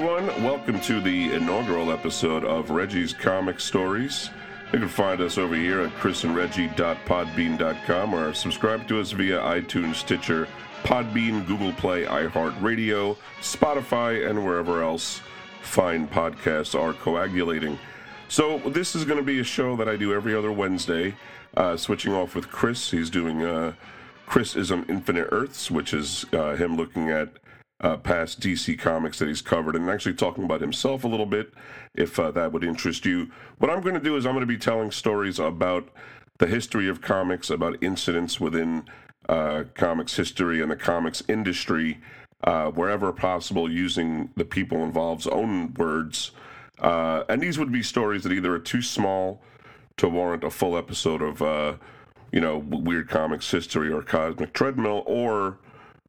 everyone. Welcome to the inaugural episode of Reggie's Comic Stories. You can find us over here at chrisandreggie.podbean.com or subscribe to us via iTunes, Stitcher, Podbean, Google Play, iHeartRadio, Spotify, and wherever else fine podcasts are coagulating. So this is going to be a show that I do every other Wednesday, switching off with Chris. He's doing Chris is on Infinite Earths, which is him looking at past DC comics that he's covered and actually talking about himself a little bit, if that would interest you. What I'm going to do is I'm going to be telling stories about the history of comics, about incidents within comics history and the comics industry, wherever possible, using the people involved's own words. And these would be stories that either are too small to warrant a full episode of, weird comics history or Cosmic Treadmill, or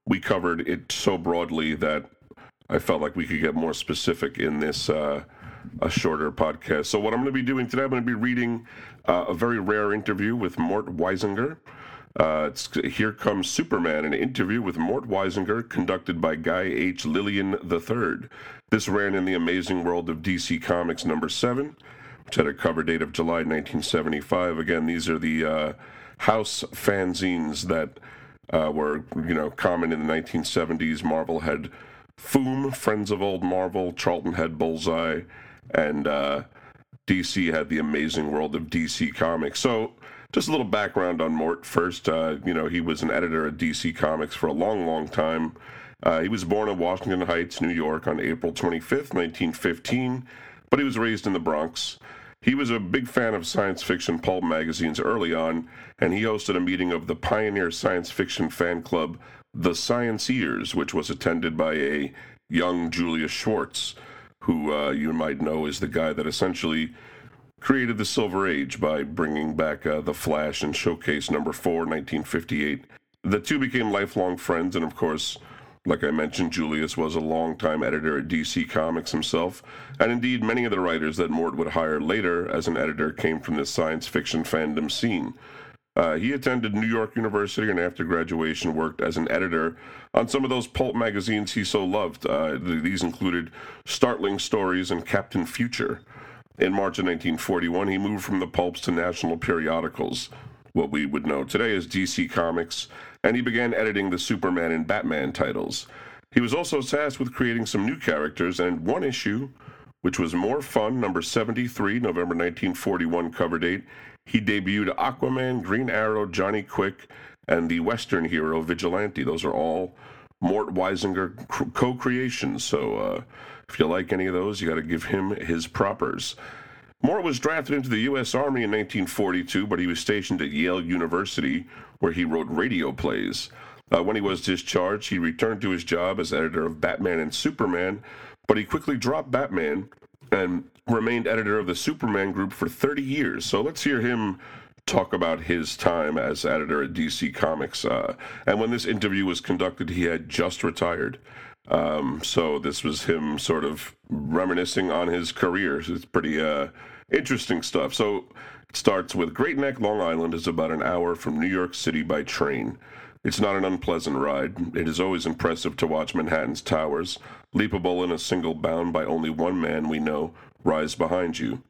we covered it so broadly that I felt like we could get more specific in this a shorter podcast. So what I'm going to be doing today, I'm going to be reading a very rare interview with Mort Weisinger. It's Here Comes Superman, an interview with Mort Weisinger conducted by Guy H. Lillian the Third. This ran in the Amazing World of DC Comics number 7, which had a cover date of July 1975. Again, these are the house fanzines that were, common in the 1970s. Marvel had Foom, Friends of Old Marvel, Charlton had Bullseye, and DC had the Amazing World of DC Comics. So just a little background on Mort first. He was an editor at DC Comics for a long, long time. He was born in Washington Heights, New York on April 25th, 1915, but he was raised in the Bronx. He was a big fan of science fiction pulp magazines early on, and he hosted a meeting of the pioneer science fiction fan club, The Scienceers, which was attended by a young Julius Schwartz, who you might know is the guy that essentially created the Silver Age by bringing back The Flash and Showcase number 4, 1958. The two became lifelong friends, and of course, like I mentioned, Julius was a longtime editor at DC Comics himself, and indeed many of the writers that Mort would hire later as an editor came from the science fiction fandom scene. He attended New York University and after graduation worked as an editor on some of those pulp magazines he so loved. These included Startling Stories and Captain Future. In March of 1941, he moved from the pulps to national periodicals, what we would know today as DC Comics, and he began editing the Superman and Batman titles. He was also tasked with creating some new characters, and one issue, which was More Fun, number 73, November 1941 cover date, he debuted Aquaman, Green Arrow, Johnny Quick, and the Western hero Vigilante. Those are all Mort Weisinger co-creations, so if you like any of those, you got to give him his propers. Mort was drafted into the U.S. Army in 1942, but he was stationed at Yale University, where he wrote radio plays. When he was discharged, he returned to his job as editor of Batman and Superman, but he quickly dropped Batman and remained editor of the Superman group for 30 years. So let's hear him talk about his time as editor at DC Comics. And when this interview was conducted, he had just retired. So this was him sort of reminiscing on his career. So it's pretty interesting stuff. So it starts with Great Neck, Long Island is about an hour from New York City by train. It's not an unpleasant ride. It is always impressive to watch Manhattan's towers, leapable in a single bound by only one man we know, rise behind you.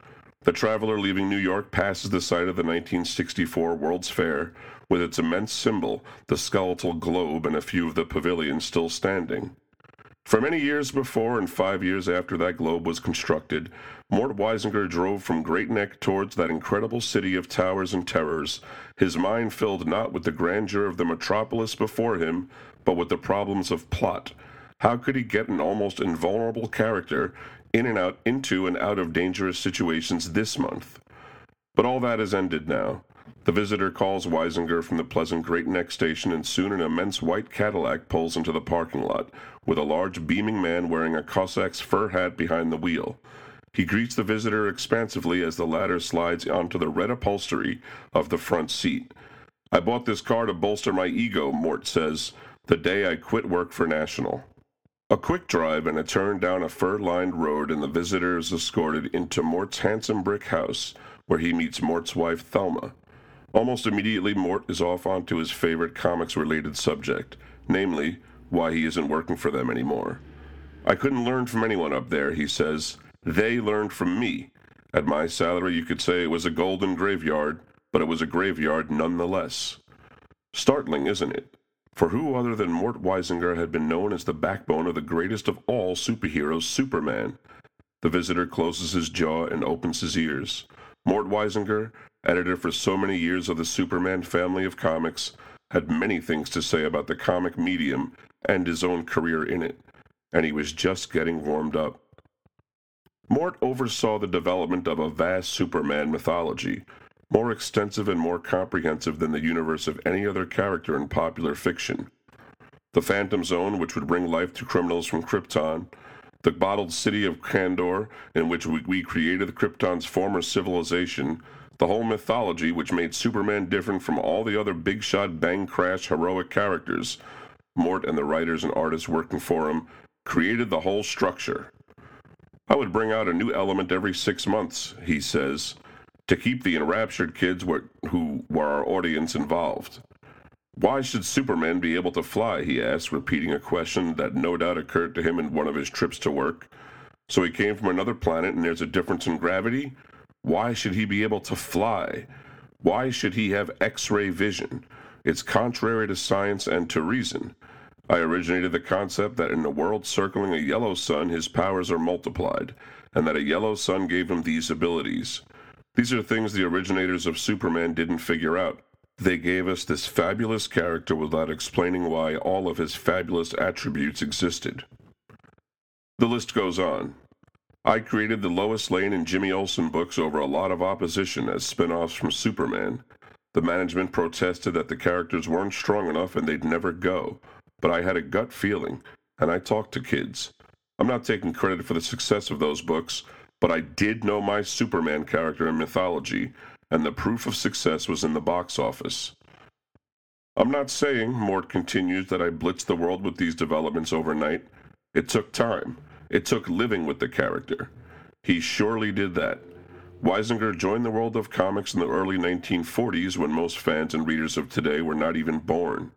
The traveler leaving New York passes the site of the 1964 World's Fair with its immense symbol, the skeletal globe, and a few of the pavilions still standing. For many years before and 5 years after that globe was constructed, Mort Weisinger drove from Great Neck towards that incredible city of towers and terrors, his mind filled not with the grandeur of the metropolis before him, but with the problems of plot. How could he get an almost invulnerable character in and out, into and out of dangerous situations this month? But all that is ended now. The visitor calls Weisinger from the pleasant Great Neck station, and soon an immense white Cadillac pulls into the parking lot, with a large beaming man wearing a Cossack's fur hat behind the wheel. He greets the visitor expansively as the latter slides onto the red upholstery of the front seat. "I bought this car to bolster my ego," Mort says, "the day I quit work for National." A quick drive and a turn down a fur-lined road, and the visitor is escorted into Mort's handsome brick house, where he meets Mort's wife, Thelma. Almost immediately, Mort is off onto his favorite comics-related subject, namely, why he isn't working for them anymore. I couldn't learn from anyone up there, he says. They learned from me. At my salary, you could say it was a golden graveyard, but it was a graveyard nonetheless. Startling, isn't it? For who other than Mort Weisinger had been known as the backbone of the greatest of all superheroes, Superman? The visitor closes his jaw and opens his ears. Mort Weisinger, editor for so many years of the Superman family of comics, had many things to say about the comic medium and his own career in it, and he was just getting warmed up. Mort oversaw the development of a vast Superman mythology, more extensive and more comprehensive than the universe of any other character in popular fiction. The Phantom Zone, which would bring life to criminals from Krypton, the bottled city of Kandor, in which we created Krypton's former civilization, the whole mythology which made Superman different from all the other big-shot, bang-crash, heroic characters. Mort and the writers and artists working for him created the whole structure. I would bring out a new element every 6 months, he says, to keep the enraptured kids who were our audience involved. Why should Superman be able to fly, he asked, repeating a question that no doubt occurred to him in one of his trips to work. So he came from another planet and there's a difference in gravity? Why should he be able to fly? Why should he have X-ray vision? It's contrary to science and to reason. I originated the concept that in a world circling a yellow sun, his powers are multiplied, and that a yellow sun gave him these abilities. These are things the originators of Superman didn't figure out. They gave us this fabulous character without explaining why all of his fabulous attributes existed. The list goes on. I created the Lois Lane and Jimmy Olsen books over a lot of opposition as spin-offs from Superman. The management protested that the characters weren't strong enough and they'd never go. But I had a gut feeling, and I talked to kids. I'm not taking credit for the success of those books, but I did know my Superman character in mythology, and the proof of success was in the box office. I'm not saying, Mort continues, that I blitzed the world with these developments overnight. It took time. It took living with the character. He surely did that. Weisinger joined the world of comics in the early 1940s when most fans and readers of today were not even born.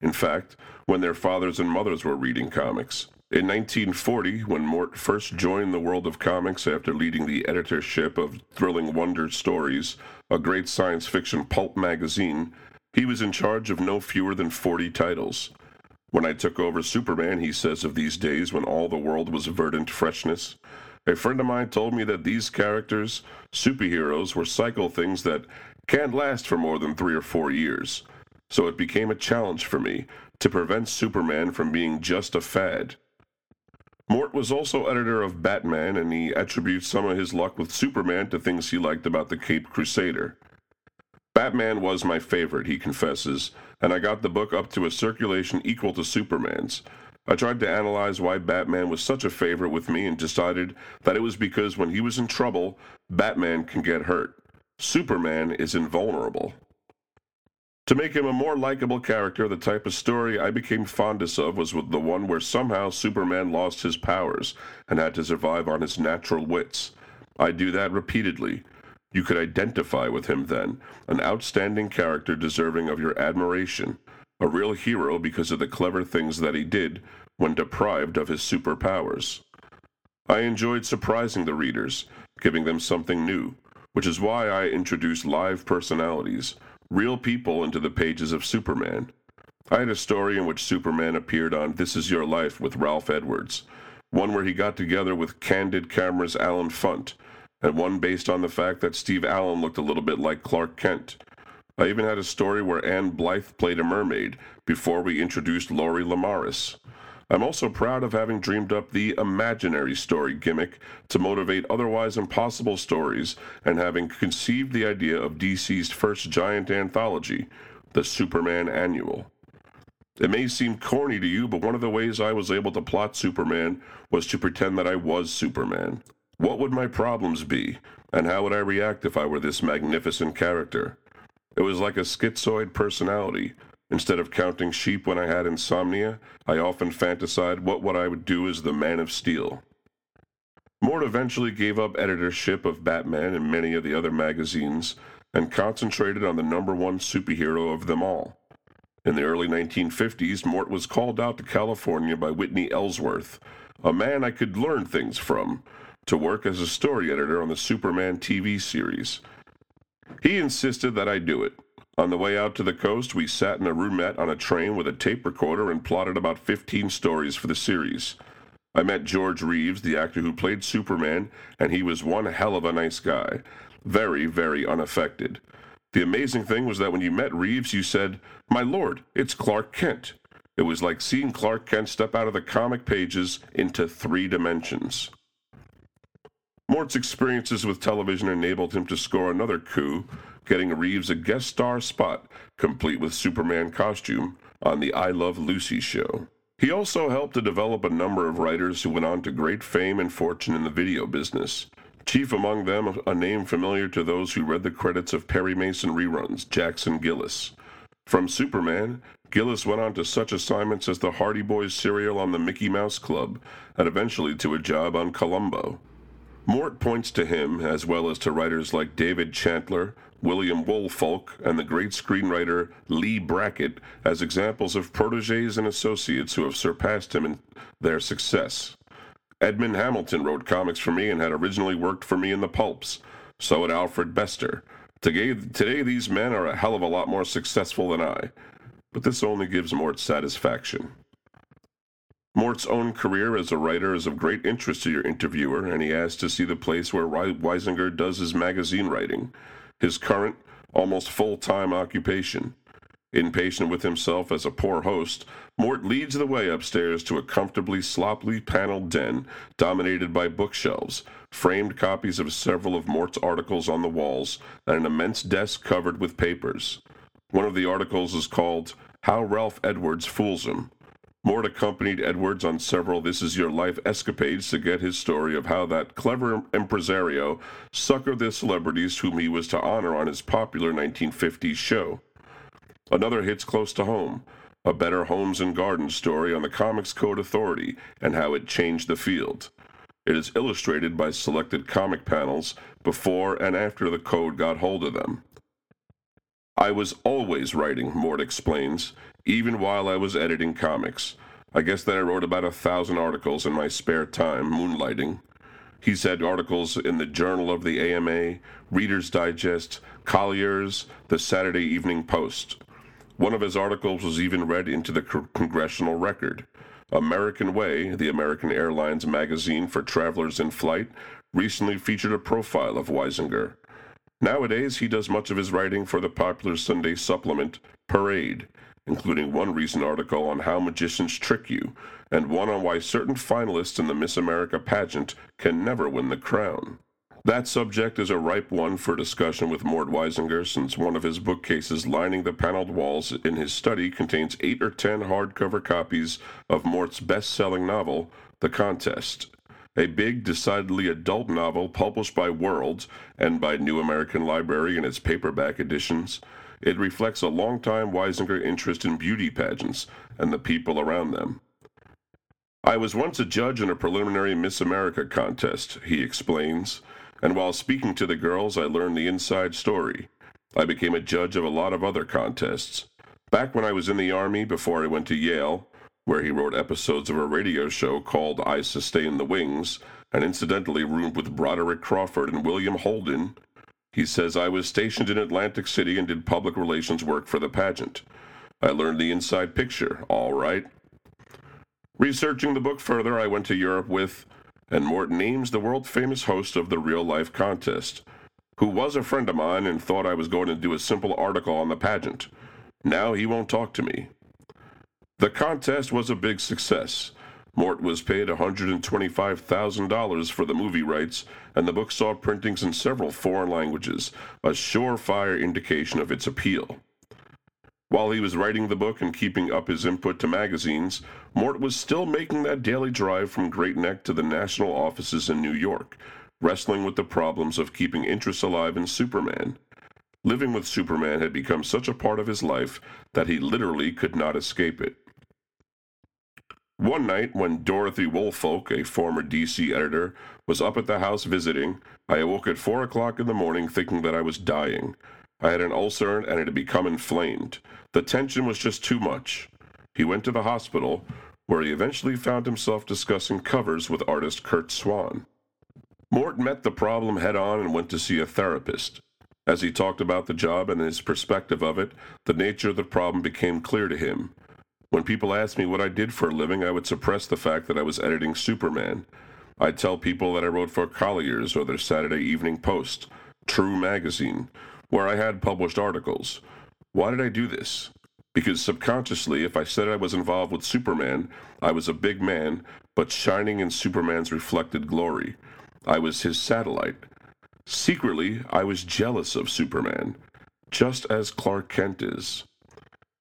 In fact, when their fathers and mothers were reading comics. In 1940, when Mort first joined the world of comics after leading the editorship of Thrilling Wonder Stories, a great science fiction pulp magazine, he was in charge of no fewer than 40 titles. When I took over Superman, he says of these days when all the world was verdant freshness, a friend of mine told me that these characters, superheroes, were cycle things that can't last for more than 3 or 4 years. So it became a challenge for me to prevent Superman from being just a fad. Mort was also editor of Batman, and he attributes some of his luck with Superman to things he liked about the Caped Crusader. Batman was my favorite, he confesses, and I got the book up to a circulation equal to Superman's. I tried to analyze why Batman was such a favorite with me and decided that it was because when he was in trouble, Batman can get hurt. Superman is invulnerable. To make him a more likable character, the type of story I became fondest of was the one where somehow Superman lost his powers and had to survive on his natural wits. I do that repeatedly. You could identify with him then, an outstanding character deserving of your admiration, a real hero because of the clever things that he did when deprived of his superpowers. I enjoyed surprising the readers, giving them something new, which is why I introduced live personalities, real people into the pages of Superman. I had a story in which Superman appeared on This Is Your Life with Ralph Edwards, one where he got together with Candid Camera's Alan Funt, and one based on the fact that Steve Allen looked a little bit like Clark Kent. I even had a story where Anne Blythe played a mermaid before we introduced Laurie Lamaris. I'm also proud of having dreamed up the imaginary story gimmick to motivate otherwise impossible stories and having conceived the idea of DC's first giant anthology, the Superman Annual. It may seem corny to you, but one of the ways I was able to plot Superman was to pretend that I was Superman. What would my problems be, and how would I react if I were this magnificent character? It was like a schizoid personality. Instead of counting sheep when I had insomnia, I often fantasized what I would do as the Man of Steel. Mort eventually gave up editorship of Batman and many of the other magazines, and concentrated on the number one superhero of them all. In the early 1950s, Mort was called out to California by Whitney Ellsworth, a man I could learn things from, to work as a story editor on the Superman TV series. He insisted that I do it. On the way out to the coast, we sat in a roomette on a train with a tape recorder and plotted about 15 stories for the series. I met George Reeves, the actor who played Superman, and he was one hell of a nice guy. Very, very unaffected. The amazing thing was that when you met Reeves, you said, "My lord, it's Clark Kent." It was like seeing Clark Kent step out of the comic pages into three dimensions. Mort's experiences with television enabled him to score another coup, getting Reeves a guest star spot, complete with Superman costume, on the I Love Lucy show. He also helped to develop a number of writers who went on to great fame and fortune in the video business. Chief among them, a name familiar to those who read the credits of Perry Mason reruns, Jackson Gillis. From Superman, Gillis went on to such assignments as the Hardy Boys serial on the Mickey Mouse Club, and eventually to a job on Columbo. Mort points to him, as well as to writers like David Chandler, William Woolfolk, and the great screenwriter Lee Brackett, as examples of protégés and associates who have surpassed him in their success. Edmund Hamilton wrote comics for me and had originally worked for me in the pulps. So had Alfred Bester. Today these men are a hell of a lot more successful than I. But this only gives Mort satisfaction. Mort's own career as a writer is of great interest to your interviewer, and he asks to see the place where Weisinger does his magazine writing, his current, almost full-time occupation. Impatient with himself as a poor host, Mort leads the way upstairs to a comfortably sloppily paneled den dominated by bookshelves, framed copies of several of Mort's articles on the walls, and an immense desk covered with papers. One of the articles is called "How Ralph Edwards Fools Him." Mort accompanied Edwards on several This Is Your Life escapades to get his story of how that clever impresario suckered the celebrities whom he was to honor on his popular 1950s show. Another hits close to home, a Better Homes and Gardens story on the Comics Code Authority and how it changed the field. It is illustrated by selected comic panels before and after the Code got hold of them. "I was always writing," Mort explains, "even while I was editing comics. I guess that I wrote about 1,000 articles in my spare time, moonlighting." He's had articles in the Journal of the AMA, Reader's Digest, Collier's, the Saturday Evening Post. One of his articles was even read into the Congressional Record. American Way, the American Airlines magazine for travelers in flight, recently featured a profile of Weisinger. Nowadays, he does much of his writing for the popular Sunday supplement, Parade, including one recent article on how magicians trick you, and one on why certain finalists in the Miss America pageant can never win the crown. That subject is a ripe one for discussion with Mort Weisinger, since one of his bookcases lining the paneled walls in his study contains 8 or 10 hardcover copies of Mort's best-selling novel, The Contest, a big, decidedly adult novel published by World and by New American Library in its paperback editions. It reflects a long-time Weisinger interest in beauty pageants and the people around them. "I was once a judge in a preliminary Miss America contest," he explains, "and while speaking to the girls, I learned the inside story. I became a judge of a lot of other contests. Back when I was in the Army, before I went to Yale, where he wrote episodes of a radio show called I Sustain the Wings, and incidentally roomed with Broderick Crawford and William Holden," he says, "I was stationed in Atlantic City and did public relations work for the pageant. I learned the inside picture, all right. Researching the book further, I went to Europe with," and Mort names the world-famous host of the Real Life Contest, "who was a friend of mine and thought I was going to do a simple article on the pageant. Now he won't talk to me." The contest was a big success. Mort was paid $125,000 for the movie rights, and the book saw printings in several foreign languages, a surefire indication of its appeal. While he was writing the book and keeping up his input to magazines, Mort was still making that daily drive from Great Neck to the national offices in New York, wrestling with the problems of keeping interest alive in Superman. Living with Superman had become such a part of his life that he literally could not escape it. One night, when Dorothy Woolfolk, a former DC editor, was up at the house visiting, I awoke at 4 o'clock in the morning thinking that I was dying. I had an ulcer and it had become inflamed. The tension was just too much. He went to the hospital, where he eventually found himself discussing covers with artist Kurt Swan. Mort met the problem head-on and went to see a therapist. As he talked about the job and his perspective of it, the nature of the problem became clear to him. When people asked me what I did for a living, I would suppress the fact that I was editing Superman. I'd tell people that I wrote for Collier's or their Saturday Evening Post, True Magazine, where I had published articles. Why did I do this? Because subconsciously, if I said I was involved with Superman, I was a big man, but shining in Superman's reflected glory. I was his satellite. Secretly, I was jealous of Superman, just as Clark Kent is.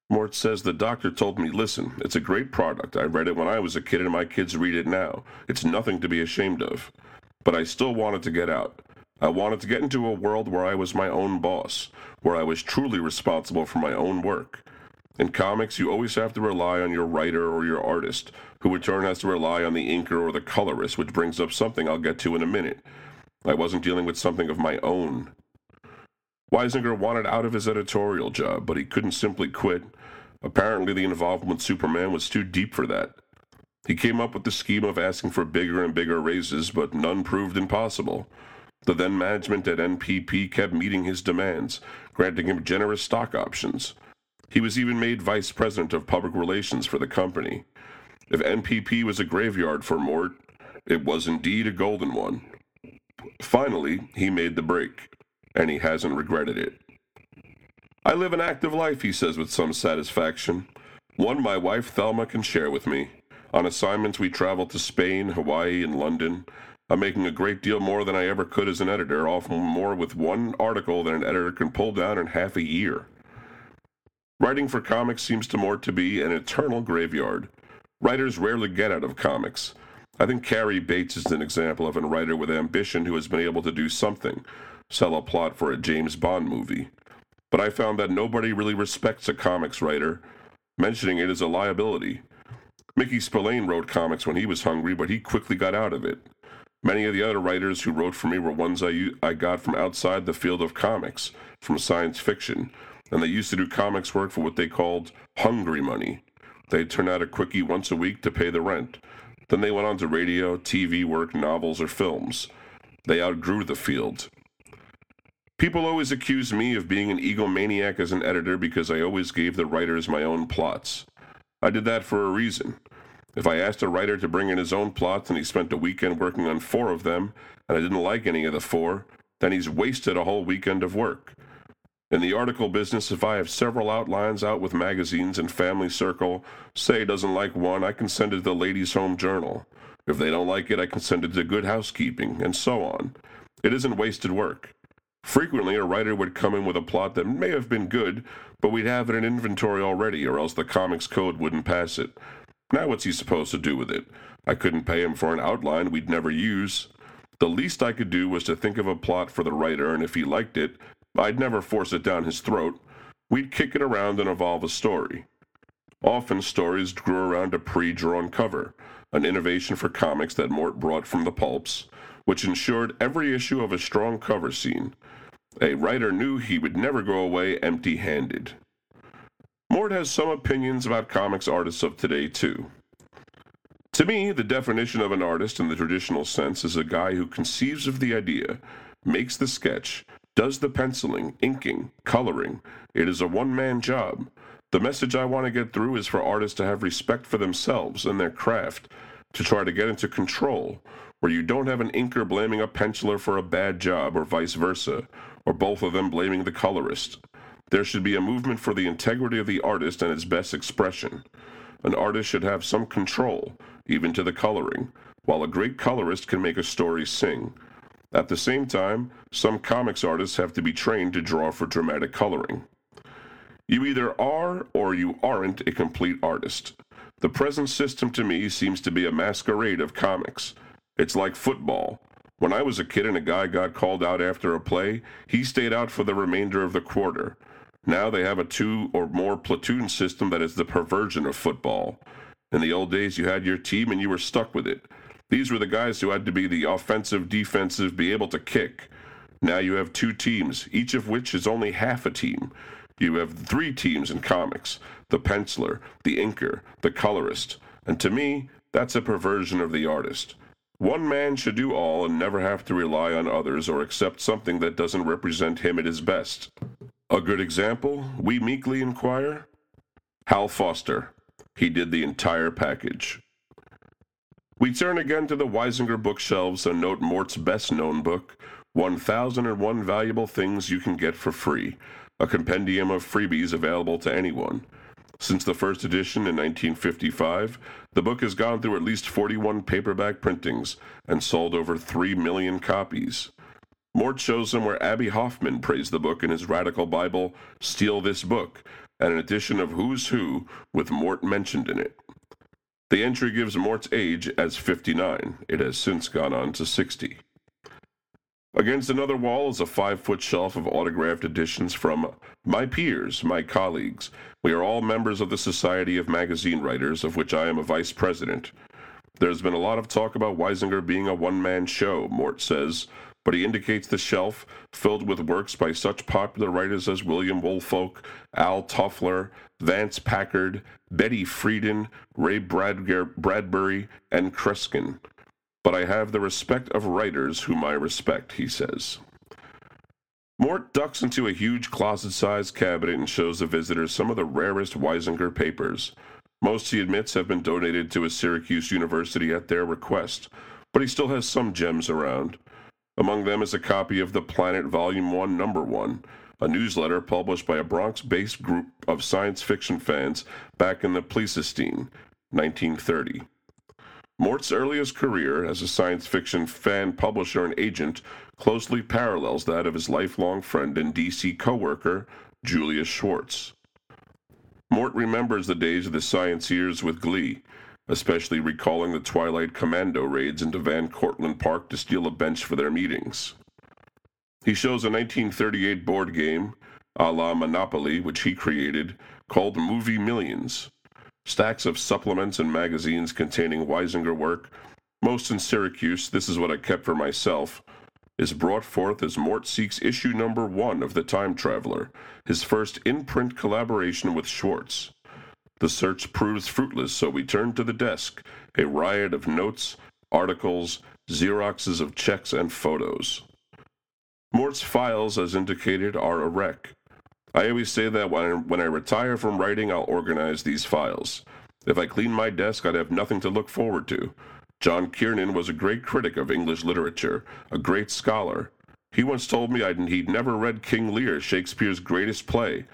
Mort says, the doctor told me, listen, it's a great product. I read it when I was a kid and my kids read it now. It's nothing to be ashamed of. But I still wanted to get out. I wanted to get into a world where I was my own boss, where I was truly responsible for my own work. In comics, you always have to rely on your writer or your artist, who in turn has to rely on the inker or the colorist, which brings up something I'll get to in a minute. I wasn't dealing with something of my own. Weisinger wanted out of his editorial job, but he couldn't simply quit. Apparently, the involvement with Superman was too deep for that. He came up with the scheme of asking for bigger and bigger raises, but none proved impossible. The then management at NPP kept meeting his demands, granting him generous stock options. He was even made vice president of public relations for the company. If NPP was a graveyard for Mort, it was indeed a golden one. Finally, he made the break, and he hasn't regretted it. I live an active life, he says with some satisfaction. One my wife Thelma can share with me. On assignments we travel to Spain, Hawaii, and London. I'm making a great deal more than I ever could as an editor, often more with one article than an editor can pull down in half a year. Writing for comics seems to Mort to be an eternal graveyard. Writers rarely get out of comics. I think Carrie Bates is an example of a writer with ambition who has been able to do something, sell a plot for a James Bond movie. But I found that nobody really respects a comics writer. Mentioning it is a liability. Mickey Spillane wrote comics when he was hungry, but he quickly got out of it. Many of the other writers who wrote for me were ones I got from outside the field of comics, from science fiction, and they used to do comics work for what they called hungry money. They'd turn out a quickie once a week to pay the rent. Then they went on to radio, TV work, novels, or films. They outgrew the field. People always accuse me of being an egomaniac as an editor because I always gave the writers my own plots. I did that for a reason. If I asked a writer to bring in his own plots and he spent a weekend working on 4 of them, and I didn't like any of the 4, then he's wasted a whole weekend of work. In the article business, if I have several outlines out with magazines and family circle, say doesn't like one, I can send it to the Ladies' Home Journal. If they don't like it, I can send it to Good Housekeeping, and so on. It isn't wasted work. Frequently, a writer would come in with a plot that may have been good, but we'd have it in inventory already, or else the comics code wouldn't pass it. Now what's he supposed to do with it? I couldn't pay him for an outline we'd never use. The least I could do was to think of a plot for the writer, and if he liked it, I'd never force it down his throat. We'd kick it around and evolve a story. Often stories grew around a pre-drawn cover, an innovation for comics that Mort brought from the pulps, which ensured every issue of a strong cover scene. A writer knew he would never go away empty-handed. Mort has some opinions about comics artists of today, too. To me, the definition of an artist in the traditional sense is a guy who conceives of the idea, makes the sketch, does the penciling, inking, coloring. It is a one-man job. The message I want to get through is for artists to have respect for themselves and their craft, to try to get into control, where you don't have an inker blaming a penciler for a bad job or vice versa, or both of them blaming the colorist. There should be a movement for the integrity of the artist and its best expression. An artist should have some control, even to the coloring, while a great colorist can make a story sing. At the same time, some comics artists have to be trained to draw for dramatic coloring. You either are or you aren't a complete artist. The present system to me seems to be a masquerade of comics. It's like football. When I was a kid and a guy got called out after a play, he stayed out for the remainder of the quarter. Now they have a 2 or more platoon system that is the perversion of football. In the old days, you had your team and you were stuck with it. These were the guys who had to be the offensive, defensive, be able to kick. Now you have two teams, each of which is only half a team. You have three teams in comics: the penciler, the inker, the colorist. And to me, that's a perversion of the artist. One man should do all and never have to rely on others or accept something that doesn't represent him at his best. A good example, we meekly inquire? Hal Foster. He did the entire package. We turn again to the Weisinger bookshelves and note Mort's best-known book, 1001 Valuable Things You Can Get for Free, a compendium of freebies available to anyone. Since the first edition in 1955, the book has gone through at least 41 paperback printings and sold over 3 million copies. Mort shows him where Abbie Hoffman praised the book in his radical Bible, Steal This Book, and an edition of Who's Who with Mort mentioned in it. The entry gives Mort's age as 59. It has since gone on to 60. Against another wall is a 5-foot shelf of autographed editions from my peers, my colleagues. We are all members of the Society of Magazine Writers, of which I am a vice president. There's been a lot of talk about Weisinger being a one-man show, Mort says, but he indicates the shelf filled with works by such popular writers as William Woolfolk, Al Toffler, Vance Packard, Betty Friedan, Ray Bradbury, and Kreskin. But I have the respect of writers whom I respect, he says. Mort ducks into a huge closet-sized cabinet and shows the visitors some of the rarest Weisinger papers. Most, he admits, have been donated to a Syracuse University at their request, but he still has some gems around. Among them is a copy of The Planet Volume 1, Number 1, a newsletter published by a Bronx-based group of science fiction fans back in the Pleistocene, 1930. Mort's earliest career as a science fiction fan publisher and agent closely parallels that of his lifelong friend and DC co-worker, Julius Schwartz. Mort remembers the days of the Scienceers with glee, especially recalling the Twilight Commando raids into Van Cortlandt Park to steal a bench for their meetings. He shows a 1938 board game, a la Monopoly, which he created, called Movie Millions. Stacks of supplements and magazines containing Weisinger work, most in Syracuse, this is what I kept for myself, is brought forth as Mort seeks issue number 1 of The Time Traveler, his first in-print collaboration with Schwartz. The search proves fruitless, so we turn to the desk, a riot of notes, articles, Xeroxes of checks, and photos. Mort's files, as indicated, are a wreck. I always say that when I retire from writing, I'll organize these files. If I cleaned my desk, I'd have nothing to look forward to. John Kiernan was a great critic of English literature, a great scholar. He once told me he'd never read King Lear, Shakespeare's greatest play.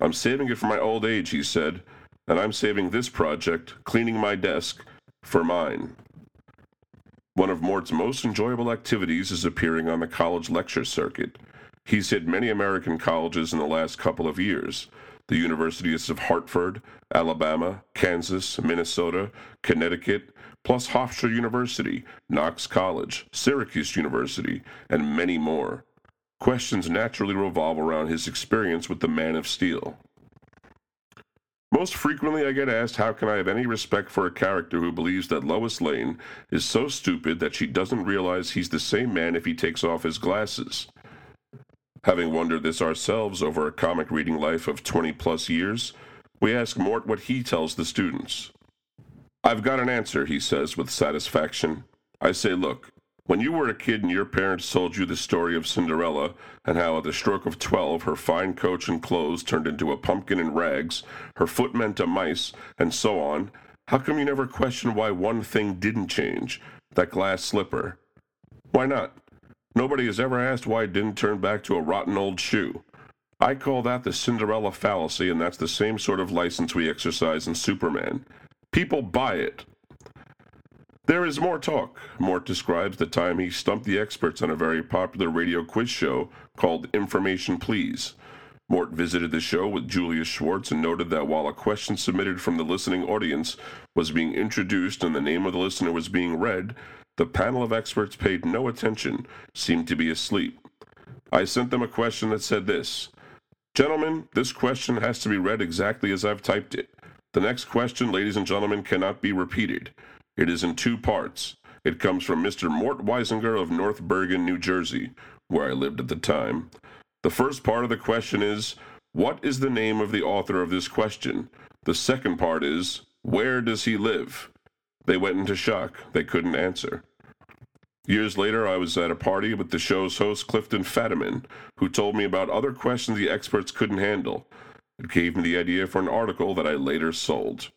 I'm saving it for my old age, he said, and I'm saving this project, cleaning my desk, for mine. One of Mort's most enjoyable activities is appearing on the college lecture circuit. He's hit many American colleges in the last couple of years. The universities of Hartford, Alabama, Kansas, Minnesota, Connecticut, plus Hofstra University, Knox College, Syracuse University, and many more. Questions naturally revolve around his experience with the Man of Steel. Most frequently I get asked how can I have any respect for a character who believes that Lois Lane is so stupid that she doesn't realize he's the same man if he takes off his glasses. Having wondered this ourselves over a comic reading life of 20-plus years, we ask Mort what he tells the students. I've got an answer, he says with satisfaction. I say, look, when you were a kid and your parents told you the story of Cinderella and how at the stroke of 12 her fine coach and clothes turned into a pumpkin in rags, her footmen to mice, and so on, how come you never question why one thing didn't change, that glass slipper? Why not? Nobody has ever asked why it didn't turn back to a rotten old shoe. I call that the Cinderella fallacy, and that's the same sort of license we exercise in Superman. People buy it. There is more talk. Mort describes the time he stumped the experts on a very popular radio quiz show called Information Please. Mort visited the show with Julius Schwartz and noted that while a question submitted from the listening audience was being introduced and the name of the listener was being read, the panel of experts paid no attention, seemed to be asleep. I sent them a question that said this: Gentlemen, this question has to be read exactly as I've typed it. The next question, ladies and gentlemen, cannot be repeated. It is in two parts. It comes from Mr. Mort Weisinger of North Bergen, New Jersey, where I lived at the time. The first part of the question is, what is the name of the author of this question? The second part is, where does he live? They went into shock. They couldn't answer. Years later, I was at a party with the show's host, Clifton Fadiman, who told me about other questions the experts couldn't handle. It gave me the idea for an article that I later sold.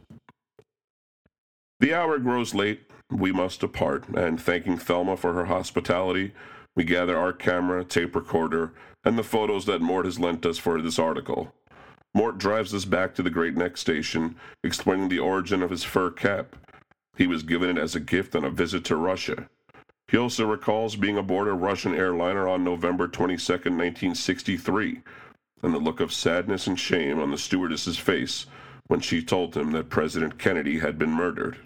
The hour grows late. We must depart, and thanking Thelma for her hospitality, we gather our camera, tape recorder, and the photos that Mort has lent us for this article. Mort drives us back to the Great Neck Station, explaining the origin of his fur cap. He was given it as a gift on a visit to Russia. He also recalls being aboard a Russian airliner on November 22, 1963, and the look of sadness and shame on the stewardess's face when she told him that President Kennedy had been murdered.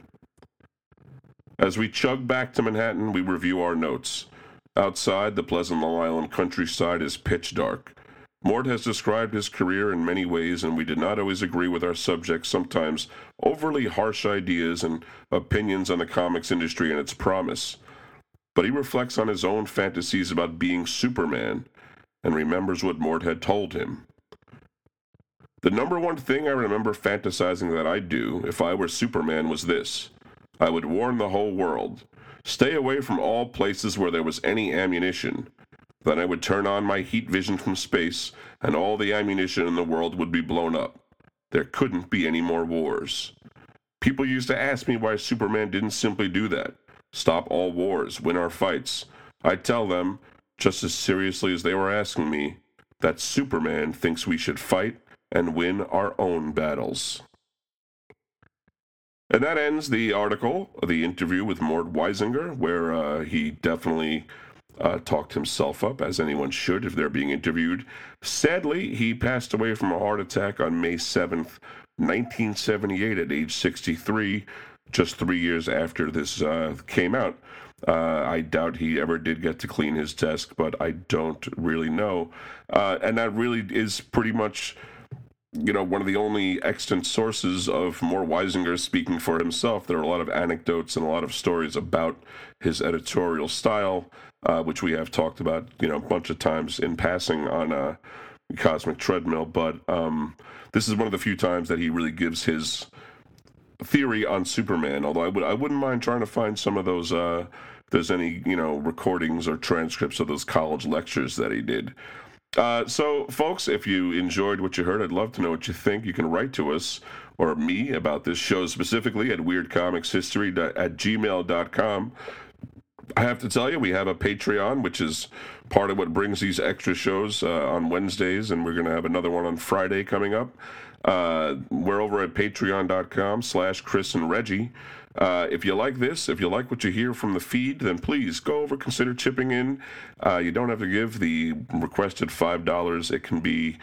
As we chug back to Manhattan, we review our notes. Outside, the pleasant Long Island countryside is pitch dark. Mort has described his career in many ways, and we did not always agree with our subjects' sometimes overly harsh ideas and opinions on the comics industry and its promise. But he reflects on his own fantasies about being Superman, and remembers what Mort had told him. The number one thing I remember fantasizing that I'd do if I were Superman was this. I would warn the whole world. Stay away from all places where there was any ammunition. Then I would turn on my heat vision from space, and all the ammunition in the world would be blown up. There couldn't be any more wars. People used to ask me why Superman didn't simply do that. Stop all wars, win our fights. I'd tell them, just as seriously as they were asking me, that Superman thinks we should fight and win our own battles. And that ends the article, the interview with Mort Weisinger, where he definitely talked himself up, as anyone should if they're being interviewed. Sadly, he passed away from a heart attack on May 7th, 1978, at age 63, just 3 years after this came out. I doubt he ever did get to clean his desk, but I don't really know. And that really is pretty much, you know, one of the only extant sources of Mort Weisinger speaking for himself. There are a lot of anecdotes and a lot of stories about his editorial style, which we have talked about, you know, a bunch of times in passing on Cosmic Treadmill. But this is one of the few times that he really gives his theory on Superman, although I wouldn't mind trying to find some of those if there's any, you know, recordings or transcripts of those college lectures that he did. So folks, if you enjoyed what you heard, I'd love to know what you think. You can write to us or me about this show specifically at weirdcomicshistory@gmail.com. I have to tell you, we have a Patreon, which is part of what brings these extra shows on Wednesdays, and we're going to have another one on Friday coming up. We're over at patreon.com/Chris and Reggie. If you like this, if you like what you hear from the feed, then please go over, consider chipping in. You don't have to give the requested $5. It can be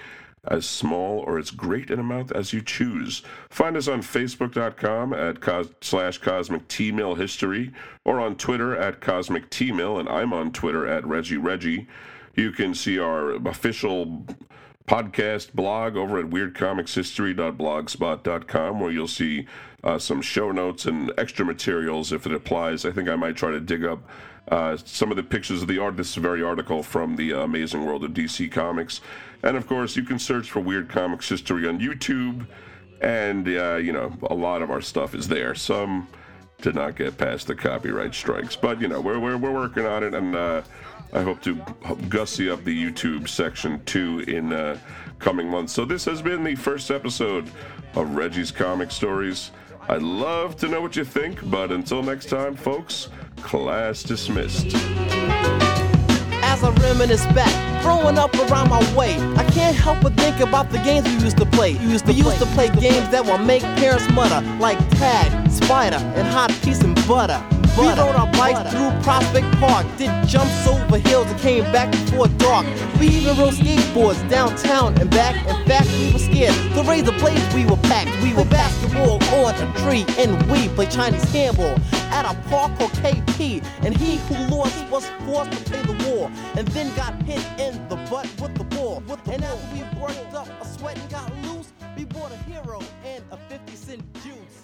as small or as great an amount as you choose. Find us on Facebook.com /Cosmic T-Mill History, or on Twitter @Cosmic T-Mill, and I'm on Twitter @Reggie Reggie. You can see our official podcast blog over at weirdcomicshistory.blogspot.com, where you'll see some show notes and extra materials if it applies. I think I might try to dig up some of the pictures of this very article from the Amazing World of DC Comics. And of course, you can search for Weird Comics History on YouTube, and you know, a lot of our stuff is there. Some did not get past the copyright strikes, but you know, we're working on it, and I hope to gussy up the YouTube section too in coming months. So this has been the first episode of Reggie's Comic Stories. I'd love to know what you think, but until next time, folks, class dismissed. As I reminisce back, growing up around my way, I can't help but think about the games we used to play. We used to play games that would make parents mutter, like tag, spider, and hot piece and butter. We rode our bikes through Prospect Park, did jumps over hills and came back before dark. We even rode skateboards downtown and back. In fact, we were scared. The razor blades we were packed. We were basketball on a tree, and we played Chinese handball at a park called KP. And he who lost was forced to pay the war, and then got hit in the butt with the ball. And after we worked up a sweat and got loose, we bought a hero and a 50-cent juice.